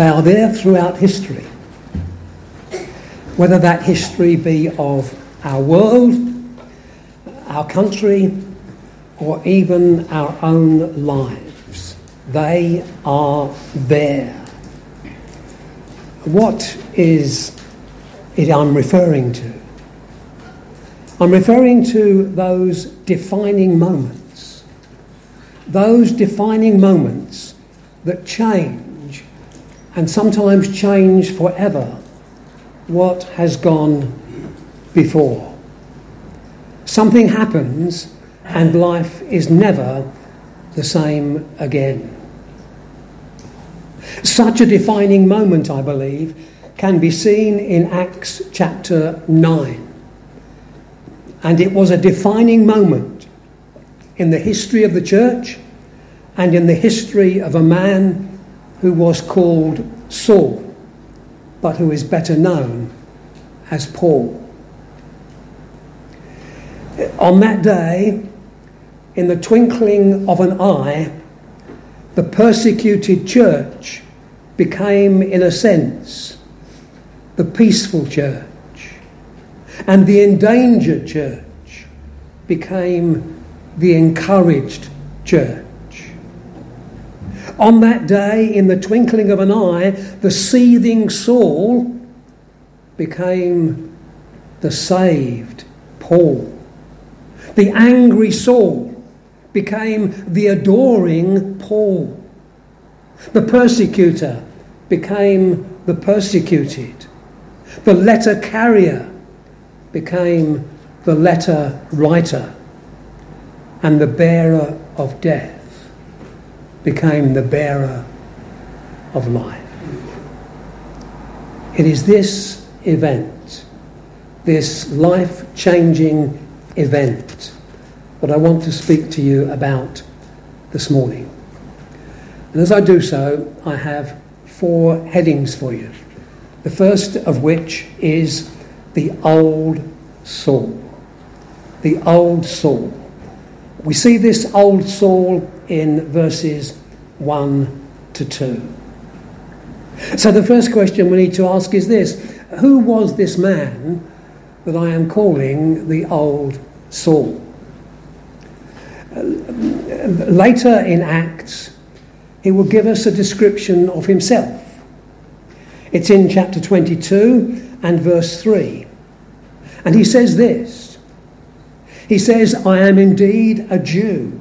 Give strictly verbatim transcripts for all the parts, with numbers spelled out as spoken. They are there throughout history. Whether that history be of our world, our country, or even our own lives, they are there. What is it I'm referring to? I'm referring to those defining moments, those defining moments that change, and sometimes change forever, what has gone before. Something happens and life is never the same again. Such a defining moment, I believe, can be seen in Acts chapter nine. And it was a defining moment in the history of the church and in the history of a man who was called Saul, but who is better known as Paul. On that day, in the twinkling of an eye, the persecuted church became, in a sense, the peaceful church. And the endangered church became the encouraged church. On that day, in the twinkling of an eye, the seething Saul became the saved Paul. The angry Saul became the adoring Paul. The persecutor became the persecuted. The letter carrier became the letter writer, and the bearer of death became the bearer of life. It is this event, this life-changing event, that I want to speak to you about this morning. And as I do so, I have four headings for you, the first of which is the old Saul. The old Saul. We see this old Saul in verses one to two. So the first question we need to ask is this: who was this man that I am calling the old Saul? Later in Acts, he will give us a description of himself. It's in chapter twenty-two. And verse three. And he says this. He says, I am indeed a Jew,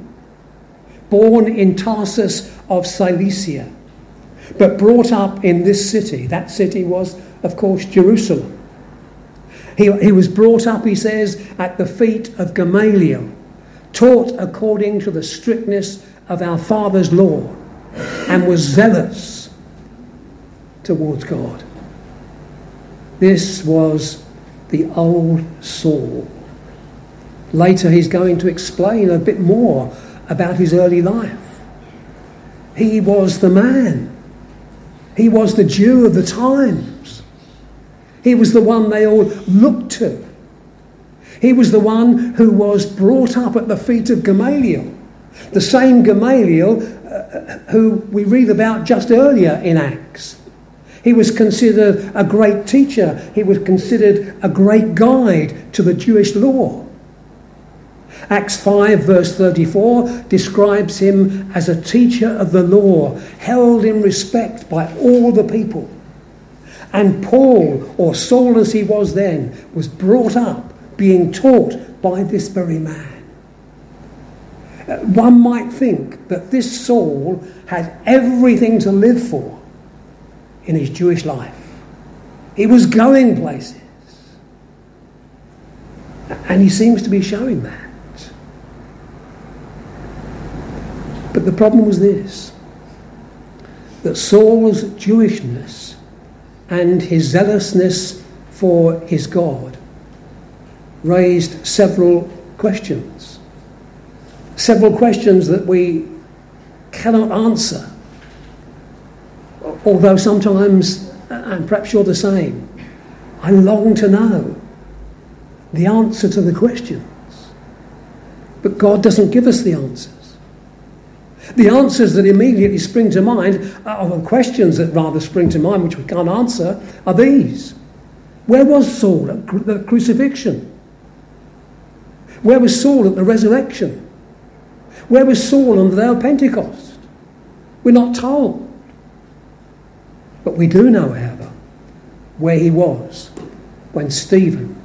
born in Tarsus of Cilicia, but brought up in this city. That city was, of course, Jerusalem. He, he was brought up, he says, at the feet of Gamaliel, taught according to the strictness of our father's law, and was zealous towards God. This was the old Saul. Later he's going to explain a bit more about his early life. He was the man. He was the Jew of the times. He was the one they all looked to. He was the one who was brought up at the feet of Gamaliel, the same Gamaliel uh, who we read about just earlier in Acts. He was considered a great teacher. He was considered a great guide to the Jewish law. Acts five verse thirty-four describes him as a teacher of the law, held in respect by all the people. And Paul, or Saul as he was then, was brought up being taught by this very man. One might think that this Saul had everything to live for in his Jewish life. He was going places. And he seems to be showing that. But the problem was this: that Saul's Jewishness and his zealousness for his God raised several questions. Several questions that we cannot answer, although sometimes, and perhaps you're the same, I long to know the answer to the questions. But God doesn't give us the answers. The answers that immediately spring to mind, or questions that rather spring to mind, which we can't answer, are these. Where was Saul at the crucifixion? Where was Saul at the resurrection? Where was Saul on the day of Pentecost? We're not told. But we do know, however, where he was when Stephen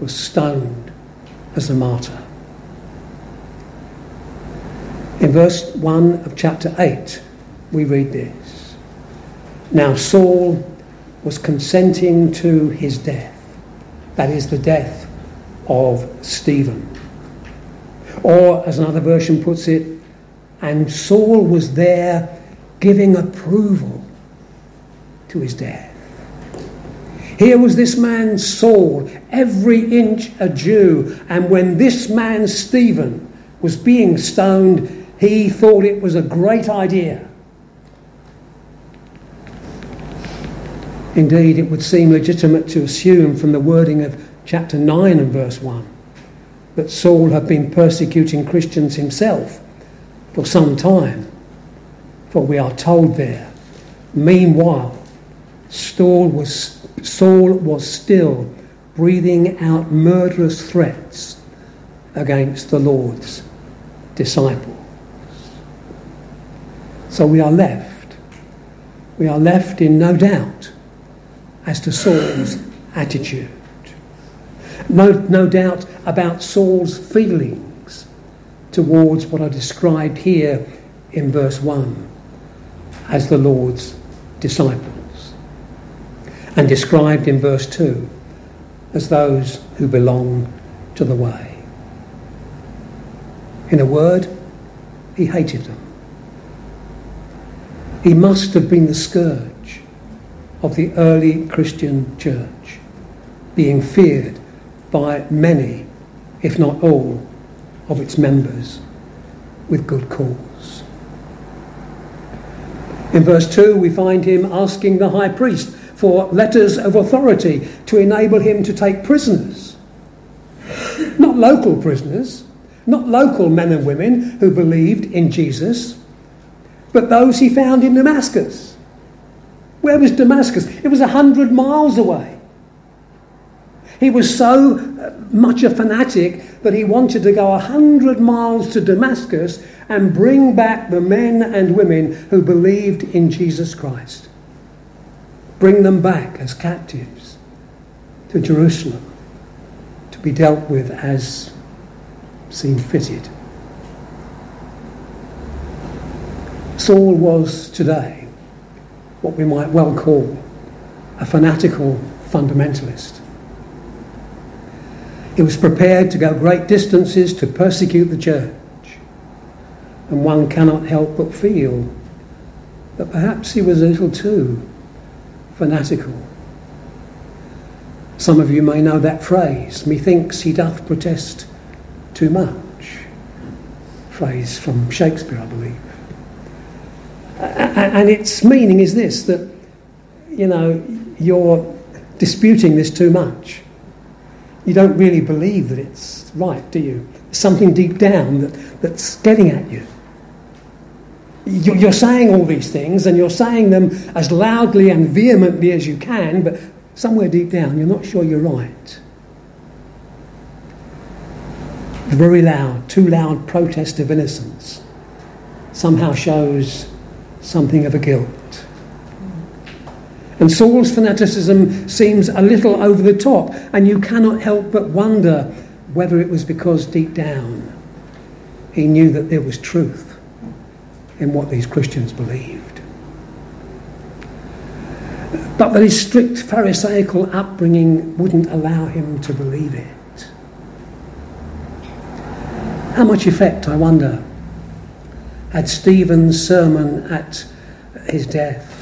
was stoned as a martyr. In verse one of chapter eight, we read this. Now Saul was consenting to his death, that is, the death of Stephen. Or, as another version puts it, and Saul was there giving approval to his death. Here was this man Saul, every inch a Jew, and when this man Stephen was being stoned, he thought it was a great idea. Indeed, it would seem legitimate to assume from the wording of chapter nine and verse one that Saul had been persecuting Christians himself for some time. For we are told there, meanwhile, Saul was, Saul was still breathing out murderous threats against the Lord's disciples. So we are left. We are left in no doubt as to Saul's attitude. No, no doubt about Saul's feelings towards what are described here in verse one as the Lord's disciples, and described in verse two as those who belong to the way. In a word, he hated them. He must have been the scourge of the early Christian church, being feared by many, if not all, of its members, with good cause. In verse two, we find him asking the high priest for letters of authority to enable him to take prisoners. Not local prisoners, not local men and women who believed in Jesus, but those he found in Damascus. Where was Damascus? It was a hundred miles away. He was so much a fanatic that he wanted to go a hundred miles to Damascus and bring back the men and women who believed in Jesus Christ. Bring them back as captives to Jerusalem to be dealt with as seemed fitted. Saul was today what we might well call a fanatical fundamentalist. He was prepared to go great distances to persecute the church, and one cannot help but feel that perhaps he was a little too fanatical. Some of you may know that phrase, "Methinks he doth protest too much," phrase from Shakespeare, I believe. And its meaning is this, that, you know, you're disputing this too much. You don't really believe that it's right, do you? Something deep down that, that's getting at you. You're saying all these things, and you're saying them as loudly and vehemently as you can, but somewhere deep down you're not sure you're right. The very loud, too loud protest of innocence somehow shows something of a guilt. And Saul's fanaticism seems a little over the top, and you cannot help but wonder whether it was because deep down he knew that there was truth in what these Christians believed. But that his strict Pharisaical upbringing wouldn't allow him to believe it. How much effect, I wonder, had Stephen's sermon at his death,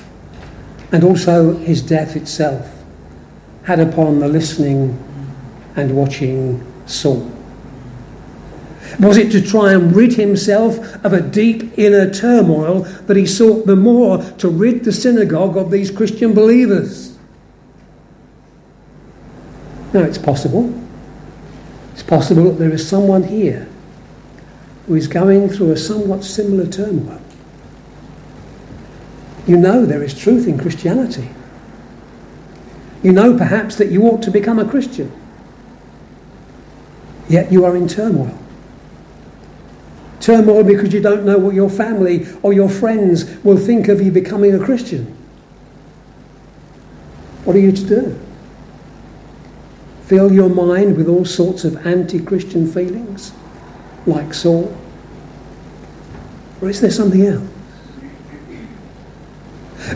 and also his death itself, had upon the listening and watching Saul? Was it to try and rid himself of a deep inner turmoil that he sought the more to rid the synagogue of these Christian believers? Now, it's possible. It's possible that there is someone here who is going through a somewhat similar turmoil. You know there is truth in Christianity. You know perhaps that you ought to become a Christian. Yet you are in turmoil. Turmoil because you don't know what your family or your friends will think of you becoming a Christian. What are you to do? Fill your mind with all sorts of anti-Christian feelings, like Saul? Or is there something else?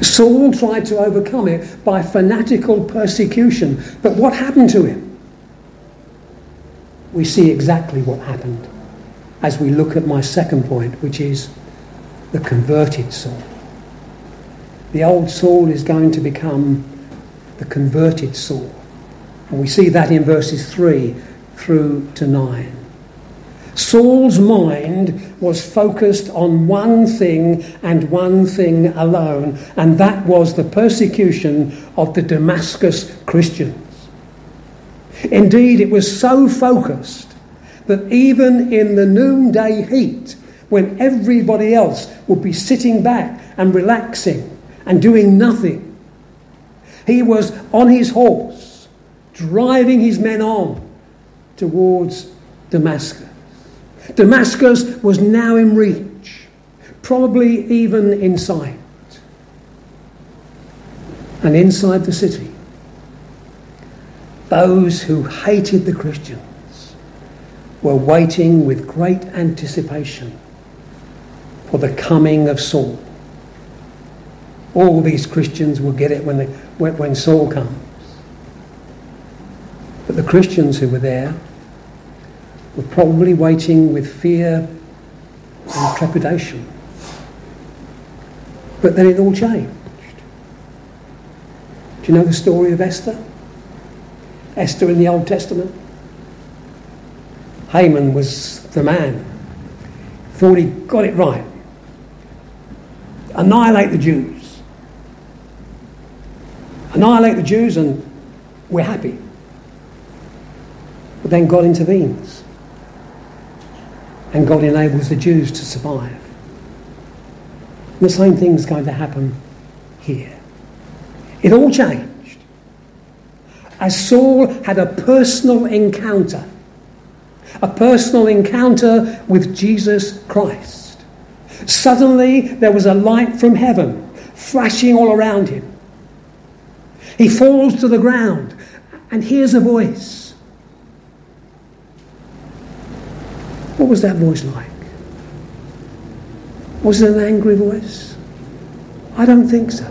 Saul tried to overcome it by fanatical persecution, but what happened to him? We see exactly what happened as we look at my second point, which is the converted Saul. The old Saul is going to become the converted Saul. And we see that in verses three through to nine. Saul's mind was focused on one thing and one thing alone, and that was the persecution of the Damascus Christians. Indeed, it was so focused that even in the noonday heat, when everybody else would be sitting back and relaxing and doing nothing, he was on his horse, driving his men on towards Damascus. Damascus was now in reach, probably even in sight. And inside the city, those who hated the Christians were waiting with great anticipation for the coming of Saul. All these Christians will get it when, they, when, when Saul comes. But the Christians who were there were probably waiting with fear and trepidation. But then it all changed. Do you know the story of Esther? Esther in the Old Testament? Haman was the man. Thought he got it right. Annihilate the Jews. Annihilate the Jews and we're happy. But then God intervenes. And God enables the Jews to survive. And the same thing is going to happen here. It all changed as Saul had a personal encounter, a personal encounter with Jesus Christ. Suddenly there was a light from heaven flashing all around him. He falls to the ground and hears a voice. What was that voice like? Was it an angry voice? I don't think so.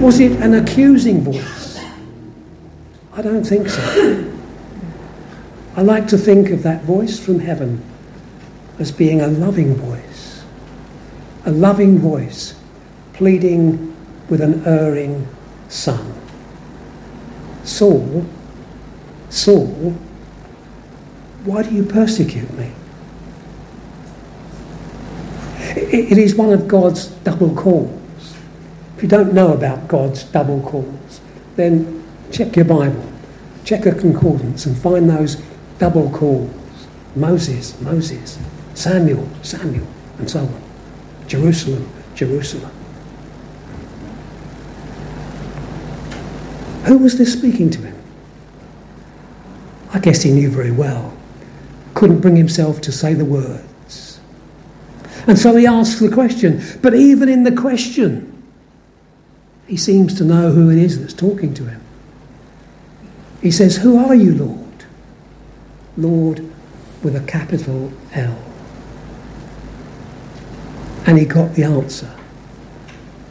Was it an accusing voice? I don't think so. I like to think of that voice from heaven as being a loving voice. A loving voice pleading with an erring son. Saul, Saul, why do you persecute me? It is one of God's double calls. If you don't know about God's double calls, then check your Bible, check a concordance and find those double calls. Moses, Moses, Samuel, Samuel, and so on. Jerusalem, Jerusalem. Who was this speaking to him? I guess he knew very well. Couldn't bring himself to say the words. And so he asks the question, but even in the question, he seems to know who it is that's talking to him. He says, who are you, Lord? Lord with a capital L. And he got the answer.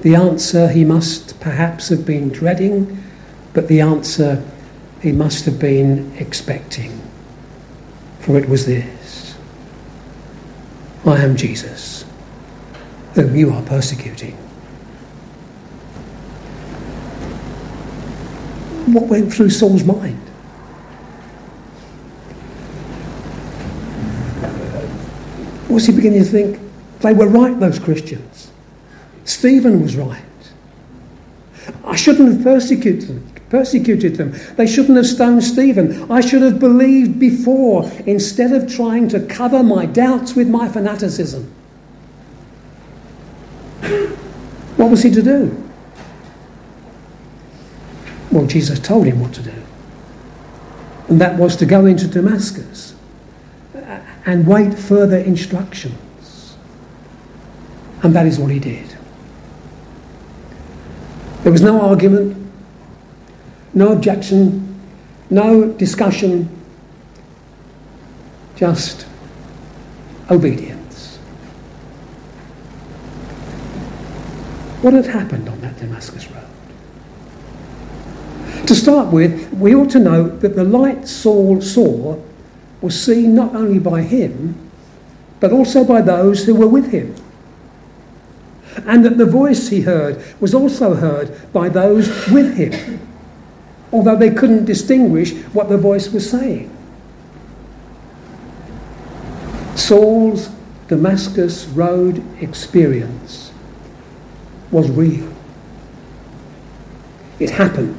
The answer he must perhaps have been dreading, but the answer he must have been expecting. For it was this: I am Jesus, whom you are persecuting. What went through Saul's mind? Was he beginning to think, they were right, those Christians? Stephen was right. I shouldn't have persecuted them. persecuted them. They shouldn't have stoned Stephen. I should have believed before instead of trying to cover my doubts with my fanaticism. What was he to do? Well, Jesus told him what to do. And that was to go into Damascus and wait further instructions. And that is what he did. There was no argument, no objection, no discussion, just obedience. What had happened on that Damascus road? To start with, we ought to know that the light Saul saw was seen not only by him, but also by those who were with him. And that the voice he heard was also heard by those with him, although they couldn't distinguish what the voice was saying. Saul's Damascus Road experience was real. It happened.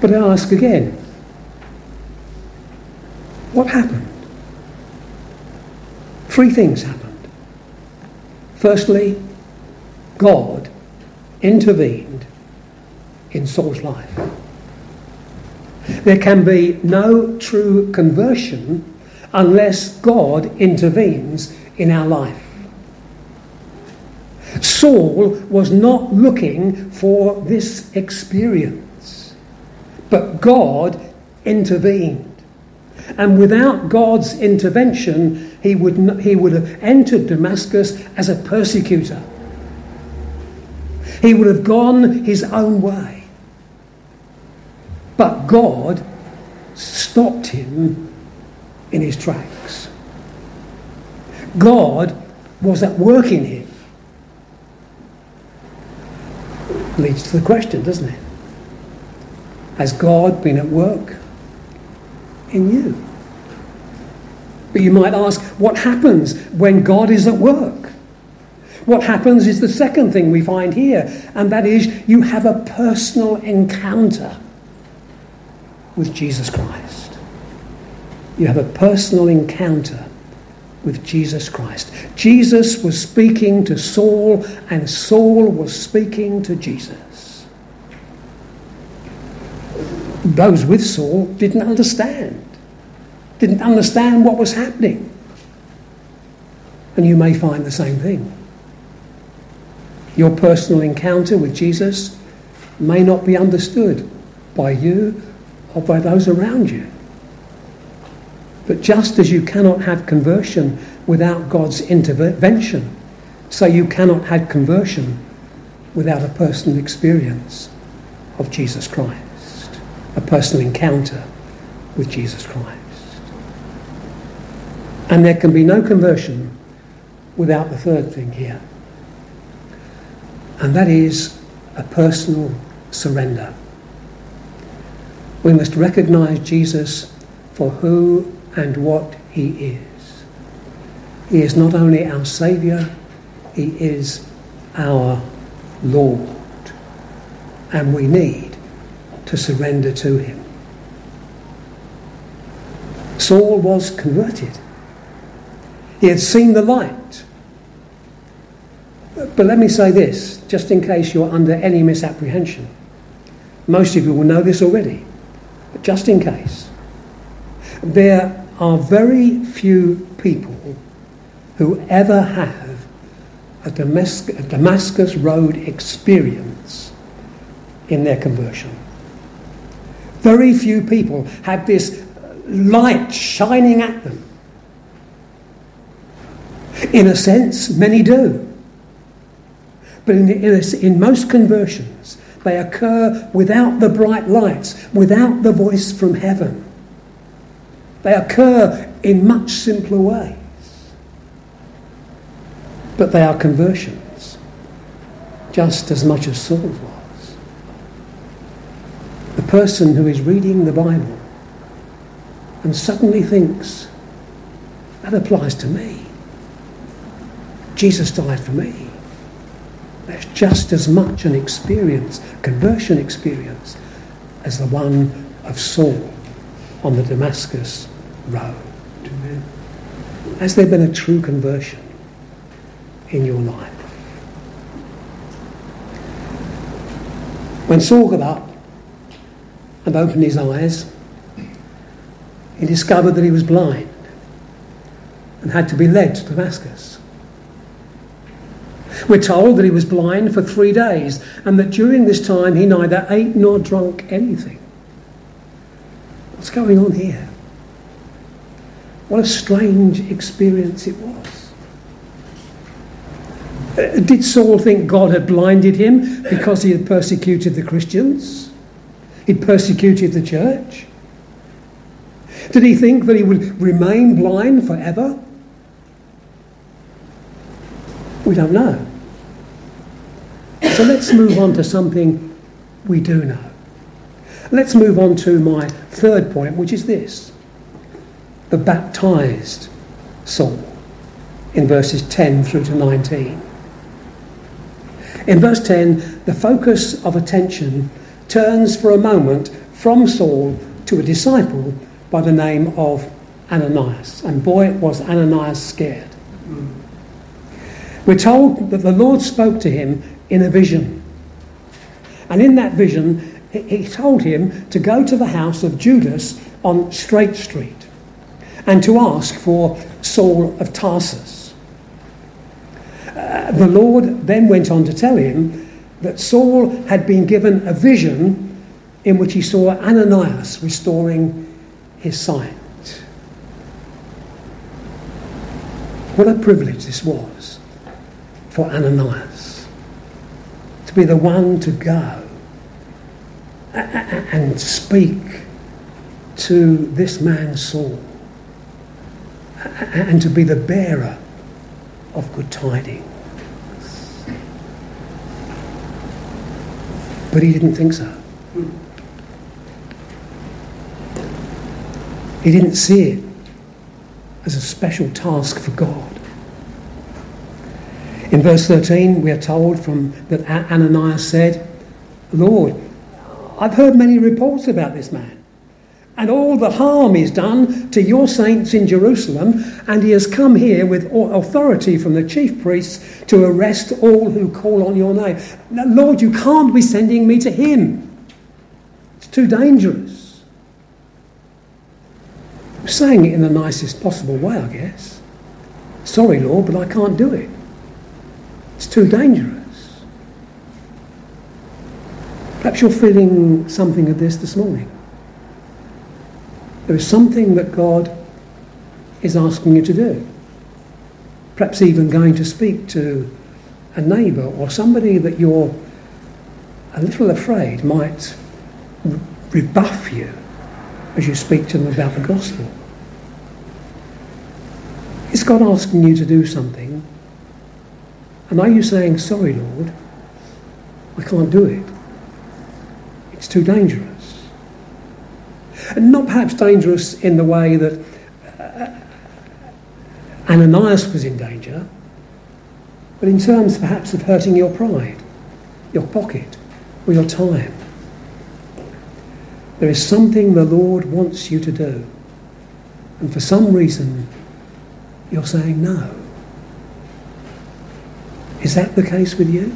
But I ask again, what happened? Three things happened. Firstly, God intervened in Saul's life. There can be no true conversion unless God intervenes in our life. Saul was not looking for this experience. But God intervened. And without God's intervention, he would, not, he would have entered Damascus as a persecutor. He would have gone his own way. But God stopped him in his tracks. God was at work in him. Leads to the question, doesn't it? Has God been at work in you? But you might ask, what happens when God is at work? What happens is the second thing we find here, and that is you have a personal encounter with Jesus Christ. You have a personal encounter with Jesus Christ. Jesus was speaking to Saul, and Saul was speaking to Jesus. Those with Saul didn't understand, didn't understand what was happening. And you may find the same thing. Your personal encounter with Jesus may not be understood by you or by those around you. But just as you cannot have conversion without God's intervention, so you cannot have conversion without a personal experience of Jesus Christ. A personal encounter with Jesus Christ. And there can be no conversion without the third thing here. And that is a personal surrender. We must recognize Jesus for who and what he is. He is not only our Saviour, he is our Lord. And we need to surrender to him. Saul was converted. He had seen the light. But let me say this, just in case you're under any misapprehension. Most of you will know this already, but just in case. There are very few people who ever have a Damascus, a Damascus Road experience in their conversion. Very few people have this light shining at them. In a sense, many do. But in, in, in most conversions, they occur without the bright lights, without the voice from heaven. They occur in much simpler ways. But they are conversions, just as much as Saul was. The person who is reading the Bible and suddenly thinks, that applies to me. Jesus died for me. There's just as much an experience, conversion experience, as the one of Saul on the Damascus road. Amen. Has there been a true conversion in your life? When Saul got up and opened his eyes, he discovered that he was blind and had to be led to Damascus. We're told that he was blind for three days and that during this time he neither ate nor drank anything. What's going on here? What a strange experience it was. Did Saul think God had blinded him because he had persecuted the Christians? He'd persecuted the church? Did he think that he would remain blind forever? We don't know. So let's move on to something we do know. Let's move on to my third point, which is this. The baptized Saul in verses ten through to nineteen. In verse ten, the focus of attention turns for a moment from Saul to a disciple by the name of Ananias. And boy, was Ananias scared. We're told that the Lord spoke to him in a vision. And in that vision, he told him to go to the house of Judas on Straight Street and to ask for Saul of Tarsus. Uh, the Lord then went on to tell him that Saul had been given a vision in which he saw Ananias restoring his sight. What a privilege this was for Ananias, to be the one to go and speak to this man Saul, and to be the bearer of good tidings. But he didn't think so. He didn't see it as a special task for God. In verse thirteen, we are told from that Ananias said, "Lord, I've heard many reports about this man, and all the harm he's done to your saints in Jerusalem, and he has come here with authority from the chief priests to arrest all who call on your name." Now, Lord, you can't be sending me to him. It's too dangerous. I'm saying it in the nicest possible way, I guess. Sorry, Lord, but I can't do it. It's too dangerous. Perhaps you're feeling something of this this morning. There is something that God is asking you to do. Perhaps even going to speak to a neighbour or somebody that you're a little afraid might rebuff you as you speak to them about the gospel. Is God asking you to do something? And are you saying, "Sorry, Lord, I can't do it. It's too dangerous"? And not perhaps dangerous in the way that uh, Ananias was in danger, but in terms perhaps of hurting your pride, your pocket, or your time. There is something the Lord wants you to do, and for some reason you're saying no. Is that the case with you?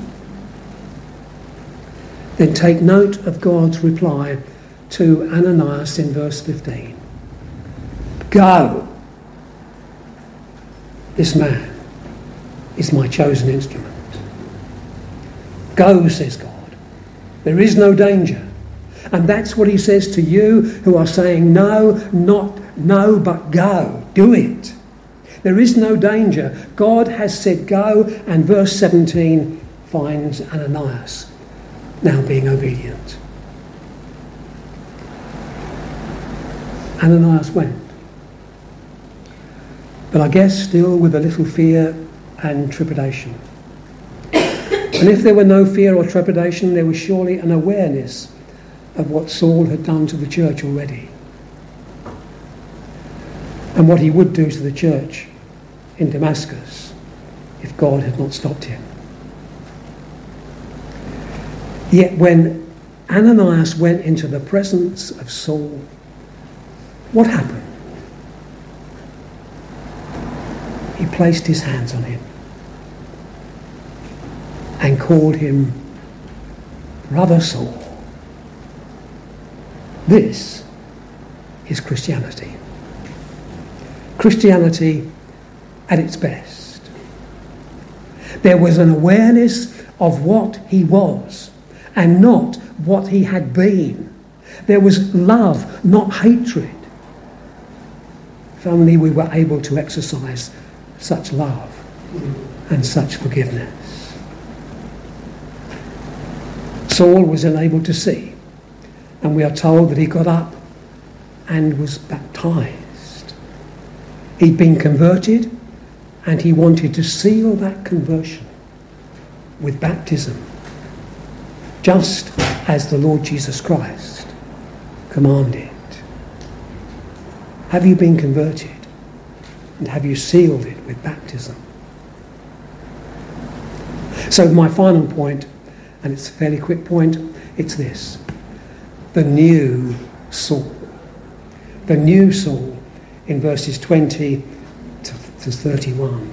Then take note of God's reply to Ananias in verse fifteen. "Go. This man is my chosen instrument." Go, says God. There is no danger. And that's what he says to you who are saying no, not no, but go. Do it. There is no danger. God has said go, and verse seventeen finds Ananias now being obedient. Ananias went, but I guess still with a little fear and trepidation. And if there were no fear or trepidation, there was surely an awareness of what Saul had done to the church already, and what he would do to the church in Damascus if God had not stopped him. Yet when Ananias went into the presence of Saul, what happened? He placed his hands on him and called him Brother Saul. This is Christianity. Christianity at its best. There was an awareness of what he was and not what he had been. There was love, not hatred. If only we were able to exercise such love and such forgiveness. Saul was unable to see, and we are told that he got up and was baptized. He'd been converted, and he wanted to seal that conversion with baptism, just as the Lord Jesus Christ commanded. Have you been converted? And have you sealed it with baptism? So my final point, and it's a fairly quick point, it's this. The new Saul. The new Saul in verses twenty to thirty-one.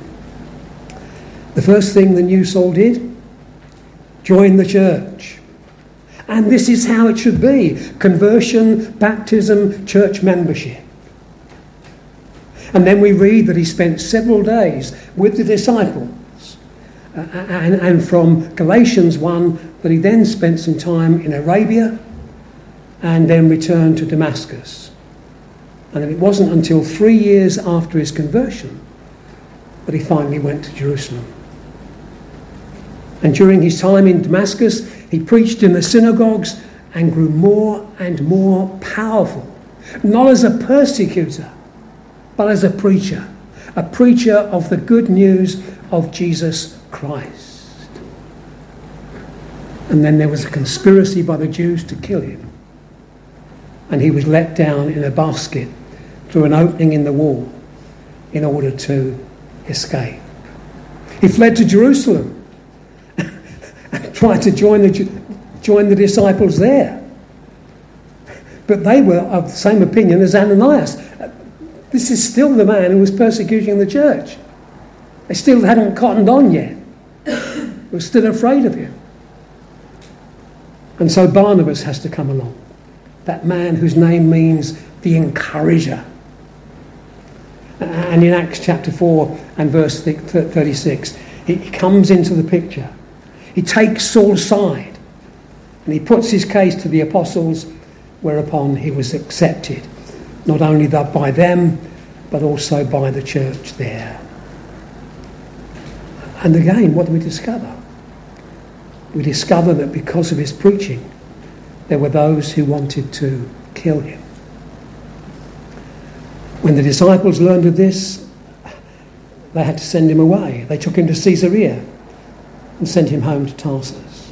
The first thing the new Saul did, join the church. And this is how it should be. Conversion, baptism, church membership. And then we read that he spent several days with the disciples. Uh, and, and from Galatians one, that he then spent some time in Arabia and then returned to Damascus. And then it wasn't until three years after his conversion that he finally went to Jerusalem. And during his time in Damascus, he preached in the synagogues and grew more and more powerful. Not as a persecutor, but as a preacher, a preacher of the good news of Jesus Christ. And then there was a conspiracy by the Jews to kill him. And he was let down in a basket through an opening in the wall in order to escape. He fled to Jerusalem and tried to join the, join the disciples there. But they were of the same opinion as Ananias. This is still the man who was persecuting the church. They still hadn't cottoned on yet. They were still afraid of him. And so Barnabas has to come along. That man whose name means the encourager. And in Acts chapter four and verse thirty-six, he comes into the picture. He takes Saul's side and he puts his case to the apostles, whereupon he was accepted. Not only that by them, but also by the church there. And again, what do we discover? We discover that because of his preaching, there were those who wanted to kill him. When the disciples learned of this, they had to send him away. They took him to Caesarea and sent him home to Tarsus.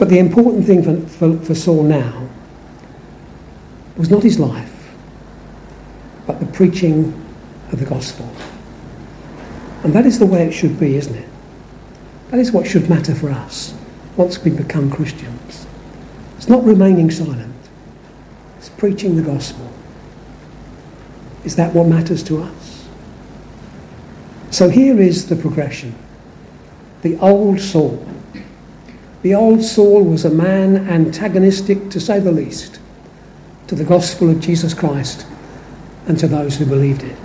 But the important thing for, for, for Saul now was not his life, but the preaching of the gospel. And that is the way it should be, isn't it? That is what should matter for us once we become Christians. It's not remaining silent. It's preaching the gospel. Is that what matters to us? So here is the progression. The old Saul. The old Saul was a man antagonistic, to say the least, to the gospel of Jesus Christ and to those who believed it.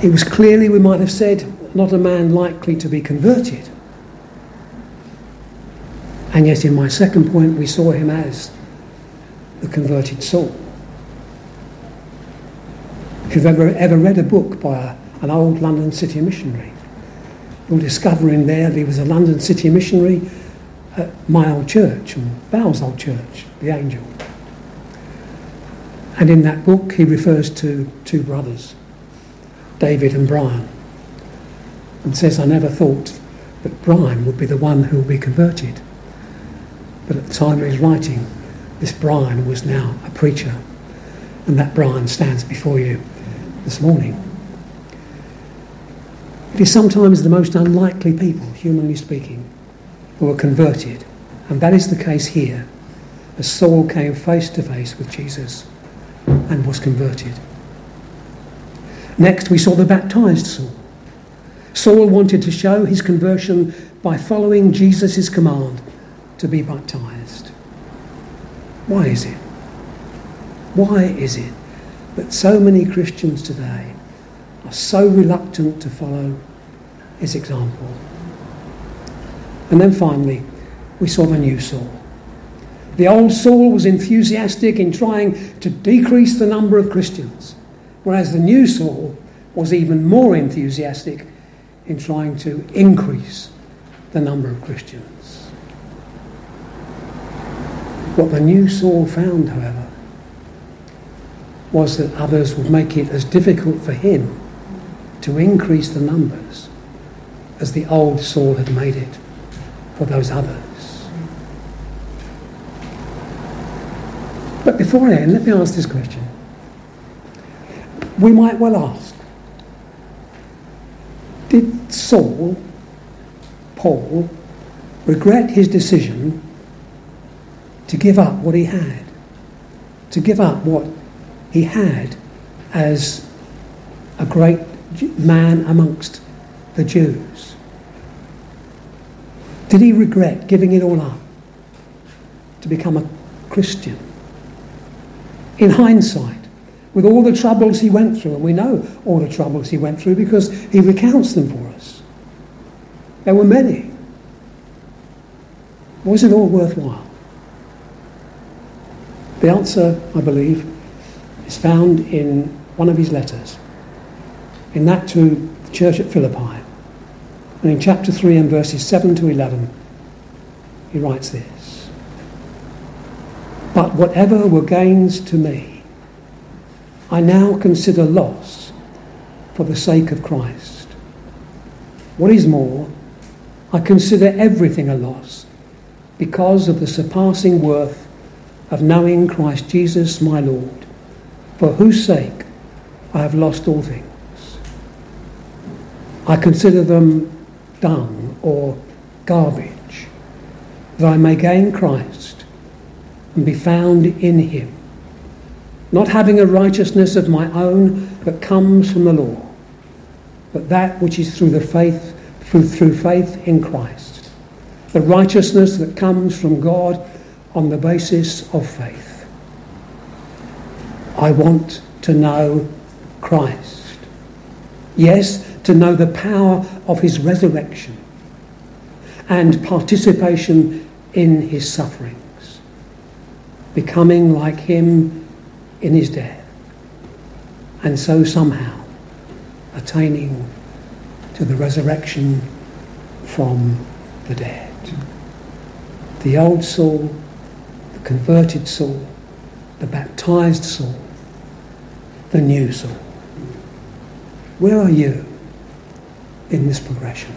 He was clearly, we might have said, not a man likely to be converted. And yet in my second point we saw him as the converted Saul. If you've ever, ever read a book by a, an old London city missionary, you'll discover in there that he was a London city missionary at my old church, and Val's old church, the Angel. And in that book he refers to two brothers, David and Brian, and says, I never thought that Brian would be the one who would be converted. But at the time of his writing, this Brian was now a preacher, and that Brian stands before you this morning. It is sometimes the most unlikely people, humanly speaking, who are converted. And that is the case here, as Saul came face to face with Jesus and was converted. Next, we saw the baptized Saul. Saul wanted to show his conversion by following Jesus' command to be baptized. Why is it? Why is it that so many Christians today are so reluctant to follow his example? And then finally, we saw the new Saul. The old Saul was enthusiastic in trying to decrease the number of Christians, whereas the new Saul was even more enthusiastic in trying to increase the number of Christians. What the new Saul found, however, was that others would make it as difficult for him to increase the numbers as the old Saul had made it for those others. But before I end, let me ask this question. We might well ask, did Saul, Paul, regret his decision to give up what he had? To give up what he had as a great man amongst the Jews? Did he regret giving it all up to become a Christian? In hindsight, with all the troubles he went through, and we know all the troubles he went through because he recounts them for us. There were many. Was it all worthwhile? The answer, I believe, is found in one of his letters, in that to the church at Philippi. And in chapter three and verses seven to eleven, he writes this: "But whatever were gains to me, I now consider loss for the sake of Christ. What is more, I consider everything a loss because of the surpassing worth of knowing Christ Jesus my Lord, for whose sake I have lost all things. I consider them dung or garbage, that I may gain Christ and be found in him, not having a righteousness of my own that comes from the law, but that which is through the faith, through, through faith in Christ, the righteousness that comes from God on the basis of faith. I want to know Christ. Yes, to know the power of his resurrection and participation in his sufferings, becoming like him in his death, and so somehow attaining to the resurrection from the dead." The old Saul, the converted Saul, the baptized Saul, the new Saul. Where are you in this progression?